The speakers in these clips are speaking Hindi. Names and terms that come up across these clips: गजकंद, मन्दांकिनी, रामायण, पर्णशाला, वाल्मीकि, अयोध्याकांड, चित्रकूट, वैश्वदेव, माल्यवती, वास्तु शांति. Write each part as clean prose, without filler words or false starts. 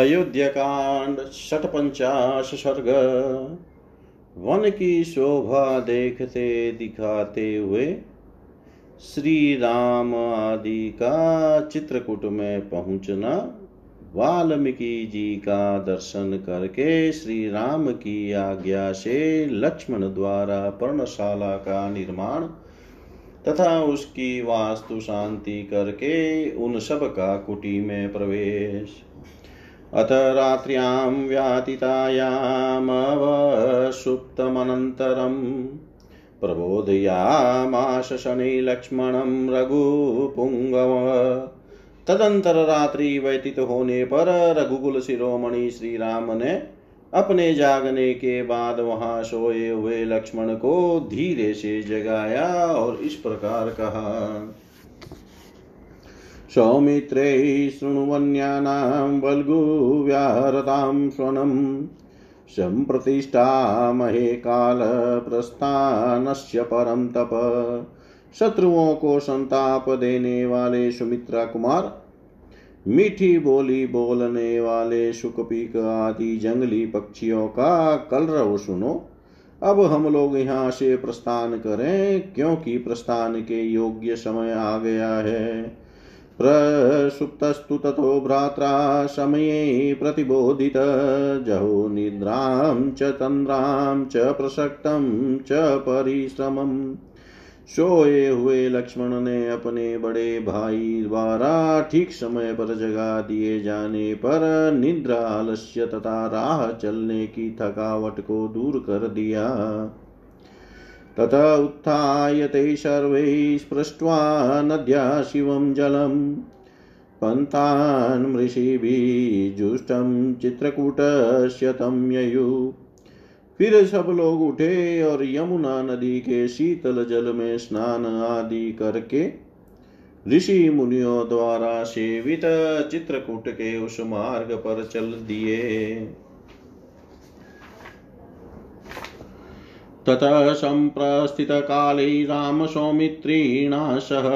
अयोध्याकांड 650 सर्ग। वन की शोभा देखते दिखाते हुए श्री राम आदि का चित्रकूट में पहुंचना, वाल्मीकि जी का दर्शन करके श्री राम की आज्ञा से लक्ष्मण द्वारा पर्णशाला का निर्माण तथा उसकी वास्तु शांति करके उन सब का कुटी में प्रवेश। अथ रात्र्यां व्यातितायामवसुप्तमनन्तरं प्रबोधयामास शनैः लक्ष्मणं रघुपुंगव। तदंतर रात्रि व्यतीत होने पर रघुकुल शिरोमणि श्री राम ने अपने जागने के बाद वहां सोए हुए लक्ष्मण को धीरे से जगाया और इस प्रकार कहा। सौमित्रे शृणुवन्यानां वल्गुव्याहृतां स्वनं संप्रतिष्ठामहे कालप्रस्थानस्य परं तप। शत्रुओं को संताप देने वाले सुमित्रा कुमार, मीठी बोली बोलने वाले शुकपीक आदि जंगली पक्षियों का कलरव सुनो। अब हम लोग यहाँ से प्रस्थान करें, क्योंकि प्रस्थान के योग्य समय आ गया है। प्रसुप्तस्तु ततो भ्रात्रा समये प्रतिबोधित। जहो निद्रां च तन्द्रां च प्रसक्तं च परिश्रमं। सोए हुए लक्ष्मण ने अपने बड़े भाई द्वारा ठीक समय पर जगा दिए जाने पर निद्रा, आलस्य तथा राह चलने की थकावट को दूर कर दिया। तत उत्थाय ते सर्वे स्पृष्ट्वा नद्या शिवं जलम्। पन्तान् मृषिभिः जुष्टं चित्रकूटस्य तं ययुः। फिर सब लोग उठे और यमुना नदी के शीतल जल में स्नान आदि करके ऋषि मुनियों द्वारा सेवित चित्रकूट के उस मार्ग पर चल दिए। ततः संप्रस्थित काले राम सौमित्रिणा सह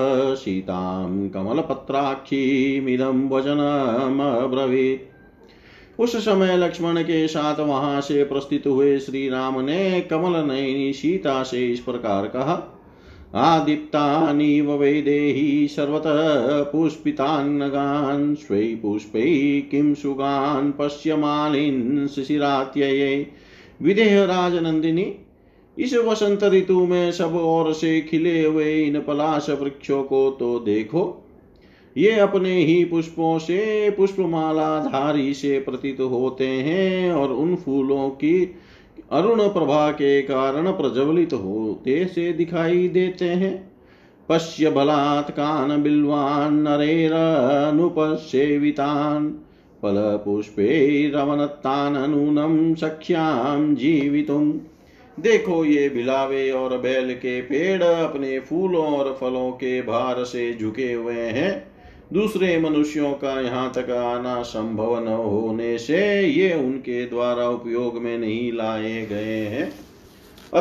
सीतां कमलपत्राक्षीमिदं वचनम् अब्रवीत्। उस समय लक्ष्मण के साथ वहां से प्रस्थित हुए श्री राम ने कमल नयनी सीता से इस प्रकार कहा। आदिप्तानि ववेदेहि सर्वतः पुष्पितान्नगान्। स्वे पुष्पै किं सुगान् पश्यमालिन् शिशिरात्यये। विदेह राज नंदिनी, इस वसंत ऋतु में सब ओर से खिले हुए इन पलाश वृक्षों को तो देखो। ये अपने ही पुष्पों से पुष्पमालाधारी से प्रतीत होते हैं और उन फूलों की अरुण प्रभा के कारण प्रज्वलित होते से दिखाई देते हैं। पश्य बलात् कान बिल्वान् नरेरानुपसेवितान्। फल पुष्पे रवनत्ताननूनं सख्यां जीवितुम्। देखो, ये बिलावे और बैल के पेड़ अपने फूलों और फलों के भार से झुके हुए हैं। दूसरे मनुष्यों का यहाँ तक आना संभव न होने से ये उनके द्वारा उपयोग में नहीं लाए गए हैं।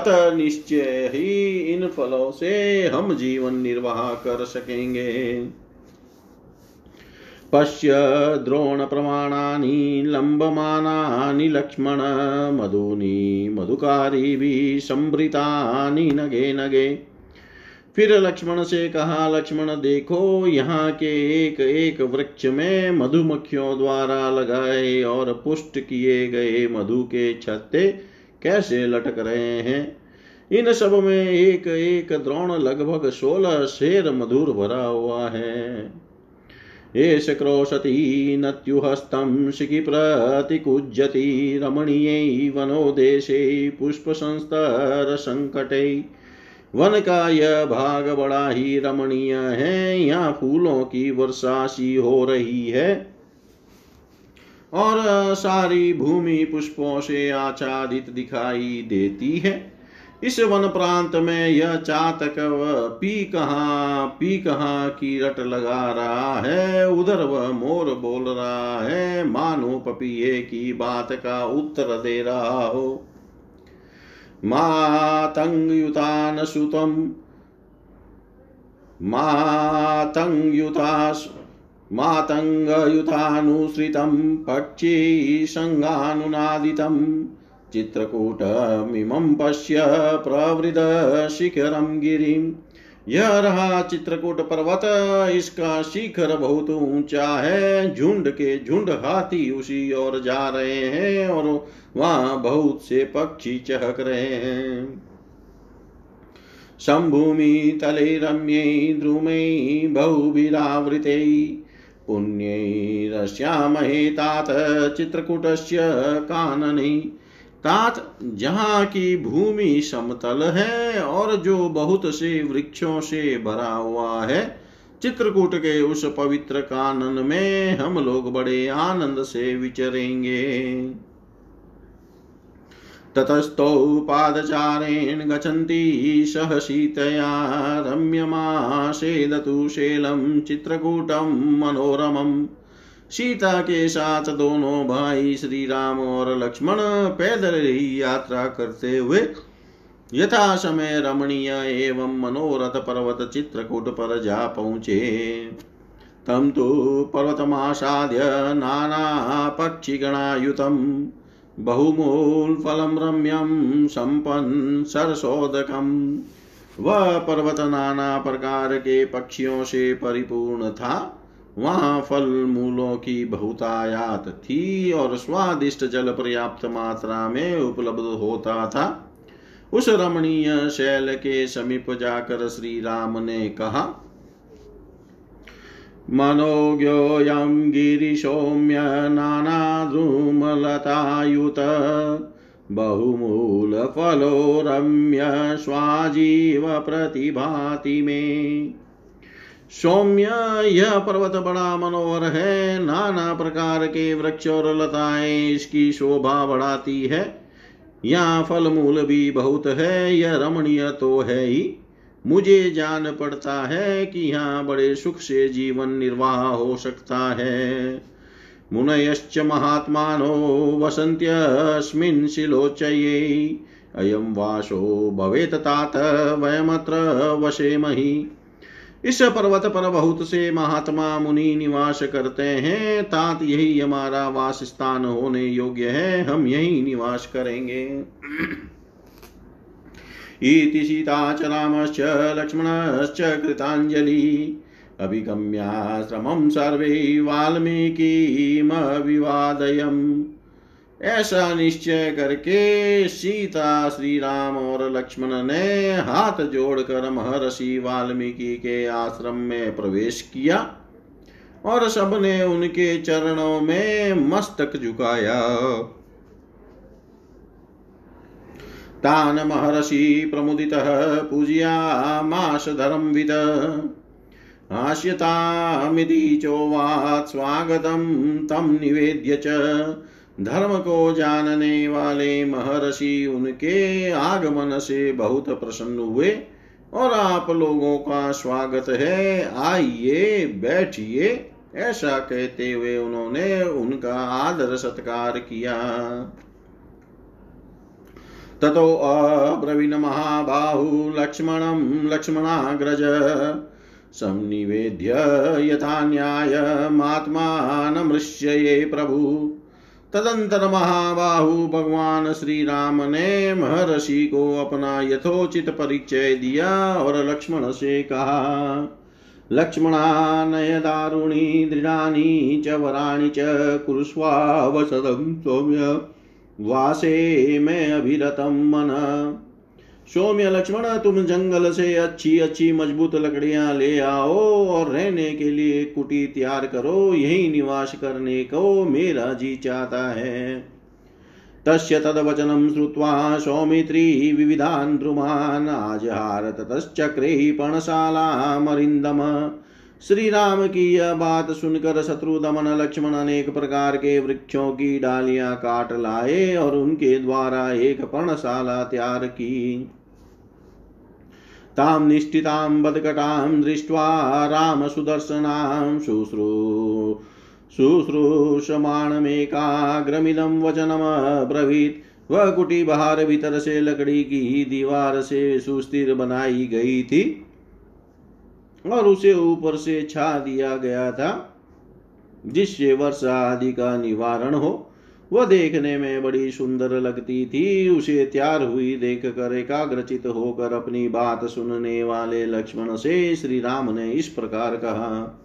अतः निश्चय ही इन फलों से हम जीवन निर्वाह कर सकेंगे। पश्य द्रोण प्रमाणानि लंबमानानि लक्ष्मण। मधुनी मधुकारी भी संभृतानि नगे नगे। फिर लक्ष्मण से कहा, लक्ष्मण देखो, यहाँ के एक एक वृक्ष में मधुमक्खियों द्वारा लगाए और पुष्ट किए गए मधु के छत्ते कैसे लटक रहे हैं। इन सब में एक एक द्रोण लगभग 16 शेर मधुर भरा हुआ है। एष क्रोशति नत्युहस्तं शिखि प्रतिकुज्जति। रमणीयै वनोदेशे पुष्पसंस्तर संकटे। वन का यह भाग बड़ा ही रमणीय है। यहाँ फूलों की वर्षा सी हो रही है और सारी भूमि पुष्पों से आच्छादित दिखाई देती है। इस वन प्रांत में यह चातक पी कहाँ की रट लगा रहा है। उधर वह मोर बोल रहा है, मानो पपीहे की बात का उत्तर दे रहा हो। मातंगयुता मातंगयुतानुसृतं पक्षीसंगानुनादितं चित्रकूटमिमं पश्य प्रवृद शिखरं गिरिं। यह रहा चित्रकूट पर्वत, इसका शिखर बहुत ऊंचा है। झुंड के झुंड हाथी उसी ओर जा रहे हैं और वहां बहुत से पक्षी चहक रहे हैं। संभूमि तले रम्ये द्रुमे बहुभिरावृते पुण्ये रश्यामहे तात चित्रकूटस्य कानने। तात जहाँ की भूमि समतल है और जो बहुत से वृक्षों से भरा हुआ है, चित्रकूट के उस पवित्र कानन में हम लोग बड़े आनंद से विचरेंगे। ततस्तौ पादचारेण गच्छन्ति सहसीतया रम्यमां सेदतु शैलं चित्रकूटं मनोरमं। सीता के साथ दोनों भाई श्री राम और लक्ष्मण पैदल ही यात्रा करते हुए यथा समय रमणीय एवं मनोरथ पर्वत चित्रकूट पर जा पहुँचे। तं तु पर्वतमासाद्य नाना पक्षिगणायुतम् बहुमूल फलम रम्यम संपन्न सरसोदकम। वह पर्वत नाना प्रकार के पक्षियों से परिपूर्ण था। वहाँ फल मूलों की बहुतायात थी और स्वादिष्ट जल पर्याप्त मात्रा में उपलब्ध होता था। उस रमणीय शैल के समीप जाकर श्री राम ने कहा, मनोज्ञोऽयं गिरिसौम्य नानाद्रुमलतायुत बहुमूलफलो रम्य स्वाजीव प्रतिभाति मे। सौम्य, यह पर्वत बड़ा मनोहर है। नाना प्रकार के वृक्ष और लताएं इसकी शोभा बढ़ाती है। यहाँ फल मूल भी बहुत है। यह रमणीय तो है ही, मुझे जान पड़ता है कि यहाँ बड़े सुख से जीवन निर्वाह हो सकता है। मुनयश्च महात्मानो वसन्त्यस्मिन् शिलोचये अयं वासो भवेत् तात वयमत्र वसेमहि। इस पर्वत पर बहुत से महात्मा मुनि निवास करते हैं। तात यही हमारा वास स्थान होने योग्य है। हम यही निवास करेंगे। इति सीताश्च रामश्च लक्ष्मणश्च कृतांजलि अभिगम्याश्रमं सर्वे वाल्मीकिमभिवादयम्। ऐसा निश्चय करके सीता, श्री राम और लक्ष्मण ने हाथ जोड़कर महर्षि वाल्मीकि के आश्रम में प्रवेश किया और सबने उनके चरणों में मस्तक झुकाया। तान महर्षि प्रमुदितः पूजयामास धर्मविद हास्यतामिति चोवाच स्वागतं तं निवेद्य च। धर्म को जानने वाले महर्षि उनके आगमन से बहुत प्रसन्न हुए और आप लोगों का स्वागत है, आइए बैठिए, ऐसा कहते हुए उन्होंने उनका आदर सत्कार किया। ततो अब्रवीण महाबाहु लक्ष्मणं लक्ष्मणाग्रज संनिवेद्य यथा न्यायमात्मानमृष्यये प्रभु। तदंतर महाबाहु भगवान श्री राम ने महर्षि को अपना यथोचित परिचय दिया और लक्ष्मण से कहा, लक्ष्मणा नय दारुणी दृढ़ानी च वराणी च कुरुष्वावसदं सौम्य वासे में अभिरतम मन। सौम्य लक्ष्मण, तुम जंगल से अच्छी अच्छी मजबूत लकड़ियां ले आओ और रहने के लिए कुटी तैयार करो। यही निवास करने को मेरा जी चाहता है। तस्य तद्वचनम श्रुत्वा सौमित्री विविधान द्रुमान आजहार ततश्चक्रे पणशाला मरिंदम। श्री राम की यह बात सुनकर शत्रु दमन लक्ष्मण अनेक प्रकार के वृक्षों की डालियां काट लाए और उनके द्वारा एक पर्णशाला तैयार की। ताम निष्ठिताम बदकटाम दृष्ट्वा राम सुदर्शनाम शुश्रूषमाणमेकाग्रमिदं वचनम ब्रवीत। वह कुटी बाहर भीतर से लकड़ी की दीवार से सुस्थिर बनाई गई थी और उसे ऊपर से छा दिया गया था। जिससे वर्षा आदि का निवारण हो। वह देखने में बड़ी सुंदर लगती थी। उसे तैयार हुई देखकर एकाग्रचित होकर अपनी बात सुनने वाले लक्ष्मण से श्री राम ने इस प्रकार कहा।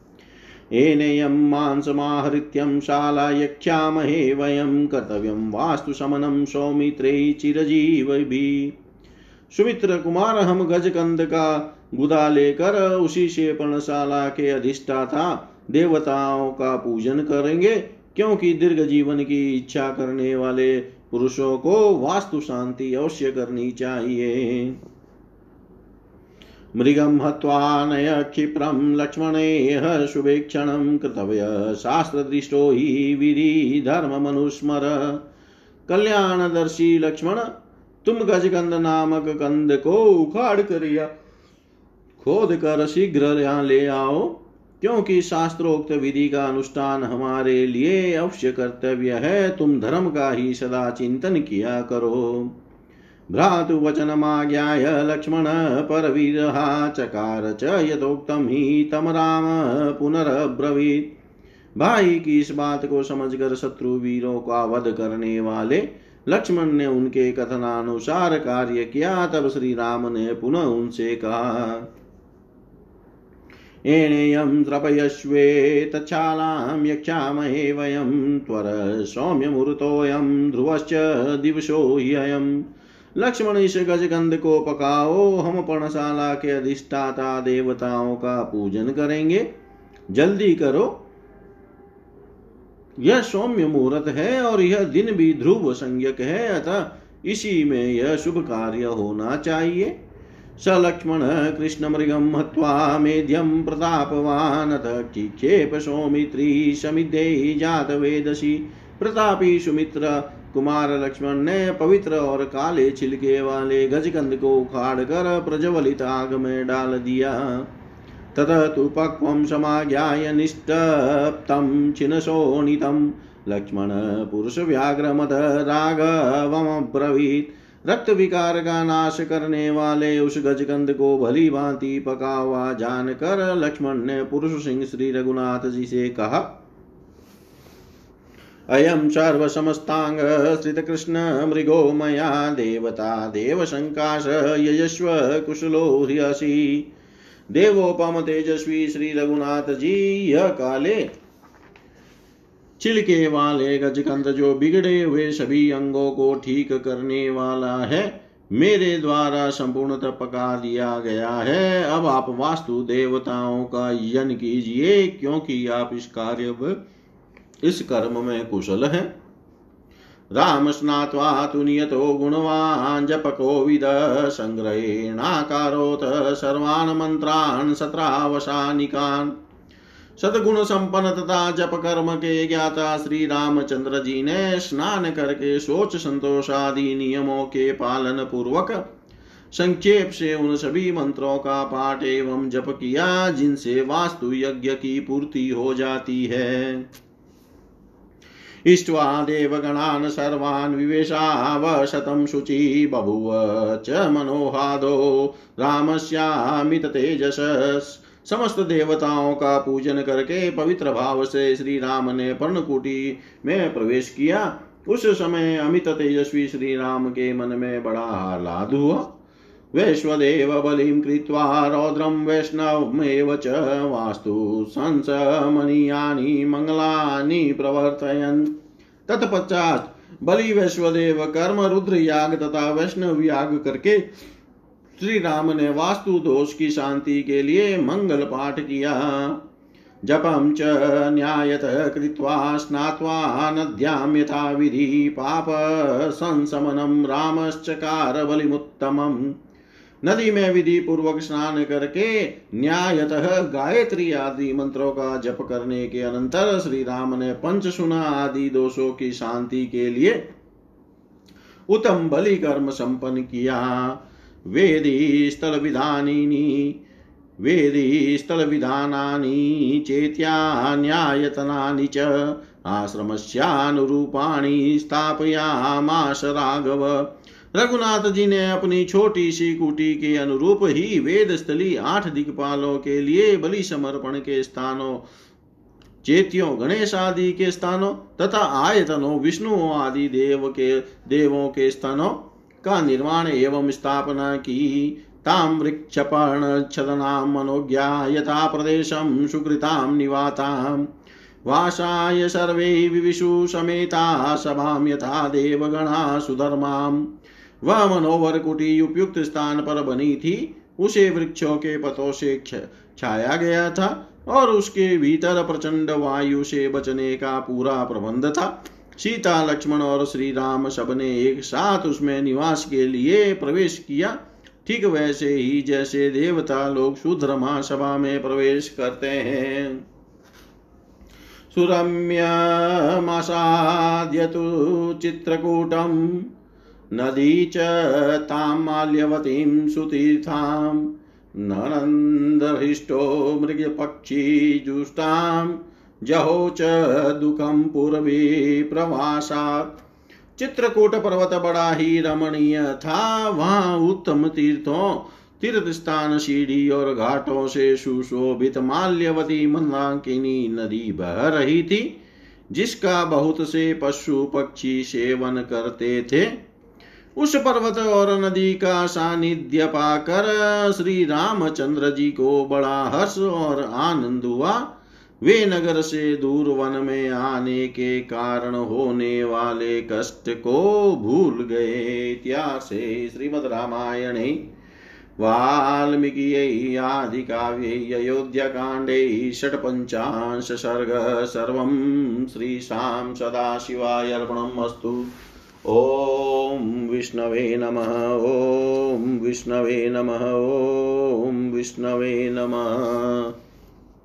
एनेयं मांसमाहृत्यं शाला यक्षामहे वयं कर्तव्यं वास्तु शमनं सौमित्रेय चिरजीवी। सुमित्र कुमार, हम गजकंद का गुदा लेकर उसी से पर्णशाला के अधिष्ठाता देवताओं का पूजन करेंगे, क्योंकि दीर्घ जीवन की इच्छा करने वाले पुरुषों को वास्तु शांति अवश्य करनी चाहिए। मृगम हत्वानय क्षिप्रम लक्ष्मणेह शुभेक्षणं कर्तव्य शास्त्रदृष्टो हि विधि धर्मम् अनुस्मर। कल्याणदर्शी लक्ष्मण, तुम गजकंद नामक कंद को उखाड़ कर या खोद कर शीघ्र यहाँ ले आओ, क्योंकि शास्त्रोक्त विधि का अनुष्ठान हमारे लिए अवश्य कर्तव्य है। तुम धर्म का ही सदा चिंतन किया करो। भ्रातुवचनमाज्ञाय लक्ष्मण परविरहा चकार च यथोक्तं हि तम राम पुनरब्रवीत्। भाई की इस बात को समझकर शत्रु वीरों का वध करने वाले लक्ष्मण ने उनके कथनानुसार कार्य किया। तब श्री राम ने पुनः उनसे कहा। एनेयं त्रपयश्वेत चालां यक्षामहे वयं त्वर सौम्य मुहूर्तोऽयं ध्रुवश्च दिवसो ह्ययम्। लक्ष्मण, इस गजकंद को पकाओ, हम पर्णशाला के अधिष्ठाता देवताओं का पूजन करेंगे, जल्दी करो। यह सौम्य मुहूर्त है और यह दिन भी ध्रुव संज्ञक है, अतः इसी में यह शुभ कार्य होना चाहिए। स लक्ष्मण कृष्ण मृगम हत्वा मेध्यम प्रतापवान क्षिक्षेप सौमित्री समिद्धे जात वेदसी। प्रतापी सुमित्र कुमार लक्ष्मण ने पवित्र और काले छिलके वाले गजकंद को उखाड़ कर प्रज्वलित आग में डाल दिया। ततः तु पक्वं समाज्ञाय निष्टप्तं छिन्नशोणितं लक्ष्मण पुरुष व्याघ्रमद राघवमब्रवीत्। रक्त विकार का नाश करने वाले उस गजकंद को भली भांति पका हुआ जानकर लक्ष्मण ने पुरुष सिंह श्री रघुनाथ जी से कहा। अयं सर्वसमस्तांग श्रितकृष्ण मृगो मया देवता देवशंकाश यशस्व कुशलो ह्रियसि। देवोपम तेजस्वी श्री रघुनाथ जी, यह काले छिलके वाले गजकंद जो बिगड़े हुए सभी अंगों को ठीक करने वाला है, मेरे द्वारा संपूर्णतः पका दिया गया है। अब आप वास्तु देवताओं का यज्ञ कीजिए, क्योंकि आप इस कर्म में कुशल है। राम स्नात्वा तु नियतो गुणवान् जपकोविद संग्रहेणाकारोत सर्वान् मंत्रान् सत्रावसानिकान्। सद्गुण संपन्न तथा जप कर्म के ज्ञाता श्री रामचंद्र जी ने स्नान करके सोच संतोष आदि नियमों के पालन पूर्वक संक्षेप से उन सभी मंत्रों का पाठ एवं जप किया, जिनसे वास्तु यज्ञ की पूर्ति हो जाती है। इष्ट्वा देवगणान् सर्वान् विवेशावशतं शुचि बभूव च मनोहादो रामस्यामित तेजस। समस्त देवताओं का पूजन करके पवित्र भाव से श्री राम ने पर्णकुटी में प्रवेश किया। उस समय अमित तेजस्वी श्री राम के मन में बड़ा आह्लाद हुआ। वैश्वदेव बलिं कृत्वा रौद्रं वैष्णवमेव च वास्तु संसमनीयानि मंगलानि प्रवर्तयन्। तत्पश्चात बलि वैश्वदेव कर्म रुद्र याग तथा वैष्णव याग करके श्री राम ने वास्तु दोष की शांति के लिए मंगल पाठ किया। जपं च न्यायतः कृत्वा स्नात्वा नद्यां यथा विधि पाप संशमनं रामश्चकार बलिमुत्तमं। नदी में विधि पूर्वक स्नान करके न्यायतः गायत्री आदि मंत्रों का जप करने के अनंतर श्री राम ने पंचसुना आदि दोषों की शांति के लिए उत्तम बलि कर्म संपन्न किया। वेदी स्थल विधानानि चेत्यान्यायतनानि च आश्रमस्यानुरूपाणि स्थापयामास राघव। रघुनाथ जी ने अपनी छोटी सी कुटी के अनुरूप ही वेद स्थली 8 दिक्पालों के लिए बलि समर्पण के स्थानों चेतियों गणेश आदि के स्थानों तथा आयतनों विष्णु आदि देवों के स्थानों का निर्माण एवं स्थापना की। ताम्रिक्षपर्ण छदनाम मनोज्ञा यथा प्रदेशम सुकृताम निवाताम वासाय सर्वे विविशु समेता सभाम यथा देवगणा सुधर्माम। वह मनोहर कुटी उपयुक्त स्थान पर बनी थी, उसे वृक्षों के पतों से छाया गया था और उसके भीतर प्रचंड वायु से बचने का पूरा प्रबंध था। सीता, लक्ष्मण और श्री राम सबने एक साथ उसमें निवास के लिए प्रवेश किया, ठीक वैसे ही जैसे देवता लोग शूद्र महासभा में प्रवेश करते हैं। सुरम्य मासाद्यतु चित्रकूटम नदी च ताम माल्यवतीं सुतीर्थां ननंदहृष्टो मृगपक्षी जुष्टां जहो च दुःखं पूर्वी प्रवासात्। चित्रकूट पर्वत बड़ा ही रमणीय था। वहाँ उत्तम तीर्थ स्थान, सीढ़ी और घाटों से सुशोभित माल्यवती मन्दांकिनी नदी बह रही थी, जिसका बहुत से पशु पक्षी सेवन करते थे। उस पर्वत और नदी का सानिध्य पाकर श्री रामचंद्र जी को बड़ा हर्ष और आनंद हुआ। वे नगर से दूर वन में आने के कारण होने वाले कष्ट को भूल गए। इत्यार्षे श्रीमद् रामायणे वाल्मीकि आदि काव्ये अयोध्याकांडे षट्पञ्चाश सर्ग सर्वं श्री शाम सदाशिवाय अर्पणमस्तु। ओम विष्णवे नमः, ओम विष्णवे नमः, ओम विष्णवे नमः।